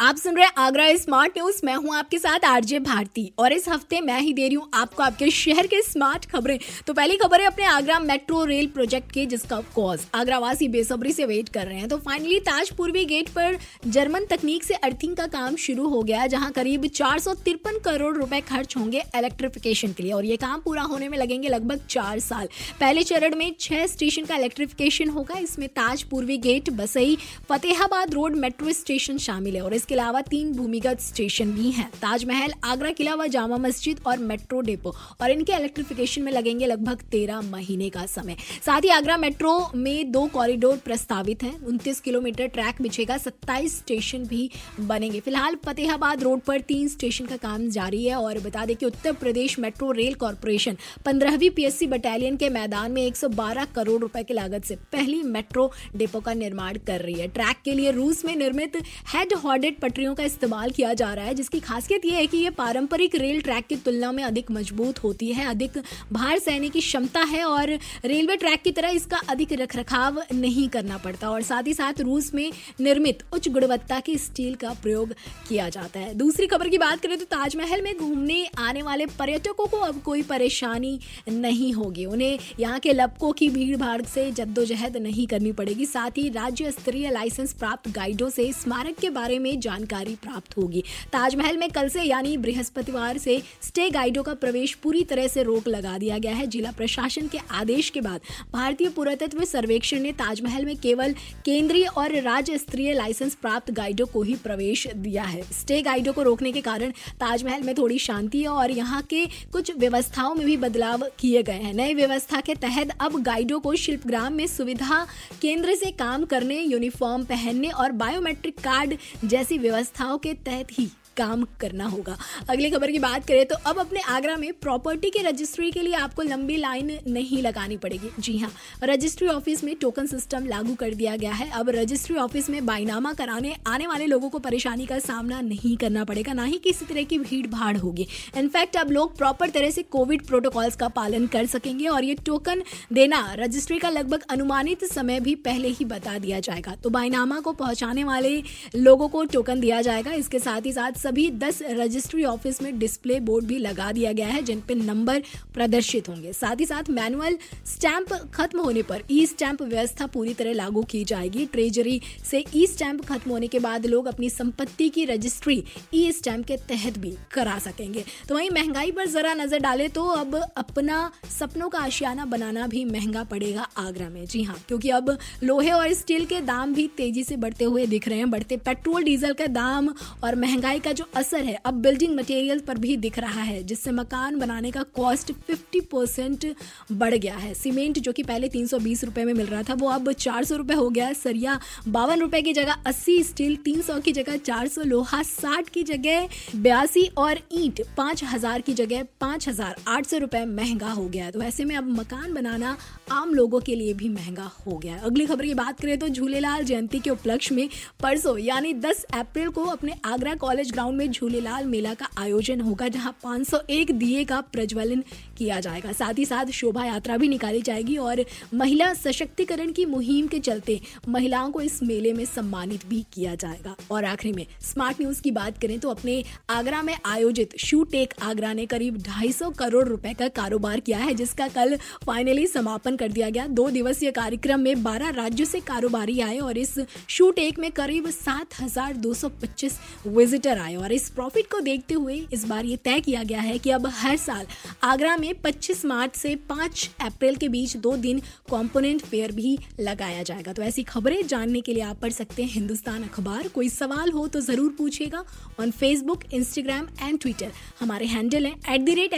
आप सुन रहे हैं आगरा स्मार्ट न्यूज। मैं हूं आपके साथ आरजे भारती और इस हफ्ते मैं ही दे रही हूं आपको आपके शहर के स्मार्ट खबरें। तो पहली खबर है अपने आगरा मेट्रो रेल प्रोजेक्ट की, जिसका कॉज आगरावासी बेसब्री से वेट कर रहे हैं। तो फाइनली ताज पूर्वी गेट पर जर्मन तकनीक से अर्थिंग का काम शुरू हो गया, जहां करीब 453 करोड़ रुपए खर्च होंगे इलेक्ट्रिफिकेशन के लिए और ये काम पूरा होने में लगेंगे लगभग 4 साल। पहले चरण में 6 स्टेशन का इलेक्ट्रिफिकेशन होगा। इसमें ताज पूर्वी gate, Basai Fatehabad road metro station शामिल है और के अलावा 3 भूमिगत स्टेशन भी हैं। ताजमहल, आगरा किला व जामा मस्जिद और मेट्रो डेपो, और इनके इलेक्ट्रिफिकेशन में लगेंगे लगभग 13 महीने का समय। साथ ही आगरा मेट्रो में 2 कॉरिडोर प्रस्तावित हैं, 29 किलोमीटर ट्रैक बिछेगा, 27 स्टेशन भी बनेंगे। फिलहाल फतेहाबाद रोड पर 3 स्टेशन का काम जारी है और बता दें कि Uttar Pradesh metro rail corporation 15वीं PSC बटालियन के मैदान में 112 करोड़ रुपए की लागत से पहली मेट्रो डेपो का निर्माण कर रही है। ट्रैक के लिए रूस में निर्मित हेड हॉर्डेड पटरियों का इस्तेमाल किया जा रहा है, जिसकी खासियत यह है कि यह पारंपरिक रेल ट्रैक की तुलना में अधिक मजबूत होती है, अधिक भार सहने की क्षमता है और रेलवे ट्रैक की तरह इसका अधिक रखरखाव नहीं करना पड़ता। और साथ ही साथ रूस में निर्मित उच्च गुणवत्ता के स्टील का प्रयोग किया जाता है। दूसरी खबर की बात करें तो ताजमहल में घूमने आने वाले पर्यटकों को अब कोई परेशानी नहीं होगी, उन्हें यहाँ के लपकों की भीड़ भाड़ से जद्दोजहद नहीं करनी पड़ेगी। साथ ही राज्य स्तरीय लाइसेंस प्राप्त गाइडों से स्मारक के बारे में जानकारी प्राप्त होगी। ताजमहल में कल से यानी बृहस्पतिवार से स्टे गाइडों का प्रवेश पूरी तरह से रोक लगा दिया गया है। जिला प्रशासन के आदेश के बाद भारतीय पुरातत्व सर्वेक्षण ने ताजमहल में केवल केंद्रीय और राज्य स्तरीय लाइसेंस प्राप्त गाइडों को ही प्रवेश दिया है। स्टे गाइडों को रोकने के कारण ताजमहल में थोड़ी शांति है और यहाँ के कुछ व्यवस्थाओं में भी बदलाव किए गए हैं। नई व्यवस्था के तहत अब गाइडों को शिल्पग्राम में सुविधा केंद्र से काम करने, यूनिफॉर्म पहनने और बायोमेट्रिक कार्ड जैसी व्यवस्थाओं के तहत ही काम करना होगा। अगली खबर की बात करें तो अब अपने आगरा में प्रॉपर्टी के रजिस्ट्री के लिए आपको लंबी लाइन नहीं लगानी पड़ेगी। जी हाँ, रजिस्ट्री ऑफिस में टोकन सिस्टम लागू कर दिया गया है। अब रजिस्ट्री ऑफिस में बायनामा कराने आने वाले लोगों को परेशानी का सामना नहीं करना पड़ेगा, ना ही किसी तरह की भीड़ भाड़ होगी। इनफैक्ट अब लोग प्रॉपर तरह से कोविड प्रोटोकॉल्स का पालन कर सकेंगे और ये टोकन देना रजिस्ट्री का लगभग अनुमानित समय भी पहले ही बता दिया जाएगा। तो बायनामा को पहुंचाने वाले लोगों को टोकन दिया जाएगा। इसके साथ ही साथ सभी 10 रजिस्ट्री ऑफिस में डिस्प्ले बोर्ड भी लगा दिया गया है, जिन पे नंबर प्रदर्शित होंगे। साथ ही साथ मैनुअल स्टैंप खत्म होने पर ई स्टैंप व्यवस्था पूरी तरह लागू की जाएगी। ट्रेजरी से ई स्टैंप खत्म होने के बाद लोग अपनी संपत्ति की रजिस्ट्री ई स्टैंप के तहत भी करा सकेंगे। तो वहीं महंगाई पर जरा नजर डाले तो अब अपना सपनों का आशियाना बनाना भी महंगा पड़ेगा आगरा में। जी हाँ, क्योंकि अब लोहे और स्टील के दाम भी तेजी से बढ़ते हुए दिख रहे हैं। बढ़ते पेट्रोल डीजल का दाम और महंगाई का जो असर है अब बिल्डिंग मटेरियल पर भी दिख रहा है, जिससे मकान बनाने का कॉस्ट 50% बढ़ गया है। सीमेंट जो कि पहले 320 रुपए में मिल रहा था वो अब 400 रुपए हो गया है। सरिया 52 रुपए की जगह 80, स्टील 300 की जगह 400, लोहा 60 की जगह 82 और ईंट 5000 की जगह 5800 रुपए महंगा हो गया है। तो ऐसे में अब मकान बनाना आम लोगों के लिए भी महंगा हो गया है। अगली खबर की बात करें तो झूलेलाल जयंती के उपलक्ष्य में परसों यानी 10 अप्रैल को अपने आगरा कॉलेज ग्राउंड में झूलेलाल मेला का आयोजन होगा, जहां 501 दिए का प्रज्वलन किया जाएगा। साथ ही साथ शोभा यात्रा भी निकाली जाएगी और महिला सशक्तिकरण की मुहिम के चलते महिलाओं को इस मेले में सम्मानित भी किया जाएगा। और आखिरी में स्मार्ट न्यूज की बात करें तो अपने आगरा में आयोजित शूट टेक आगरा ने करीब 250 करोड़ रुपए का कारोबार किया है, जिसका कल फाइनली समापन कर दिया गया। 2 दिवसीय कार्यक्रम में 12 राज्यों से कारोबारी आए और इस शूट टेक में करीब 7225 विजिटर आए और इस प्रॉफिट को देखते हुए इस बार ये तय किया गया है कि अब हर साल आगरा में 25 मार्च से 5 अप्रैल के बीच 2 दिन कंपोनेंट फेयर भी लगाया जाएगा। तो ऐसी खबरें जानने के लिए आप पढ़ सकते हैं हिंदुस्तान अखबार। कोई सवाल हो तो जरूर पूछिएगा on Facebook, Instagram and Twitter. हमारे हैंडल है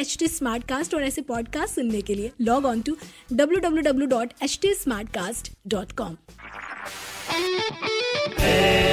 @HT Smartcast और ऐसे पॉडकास्ट सुनने के लिए लॉग ऑन टू www.htsmartcast.com।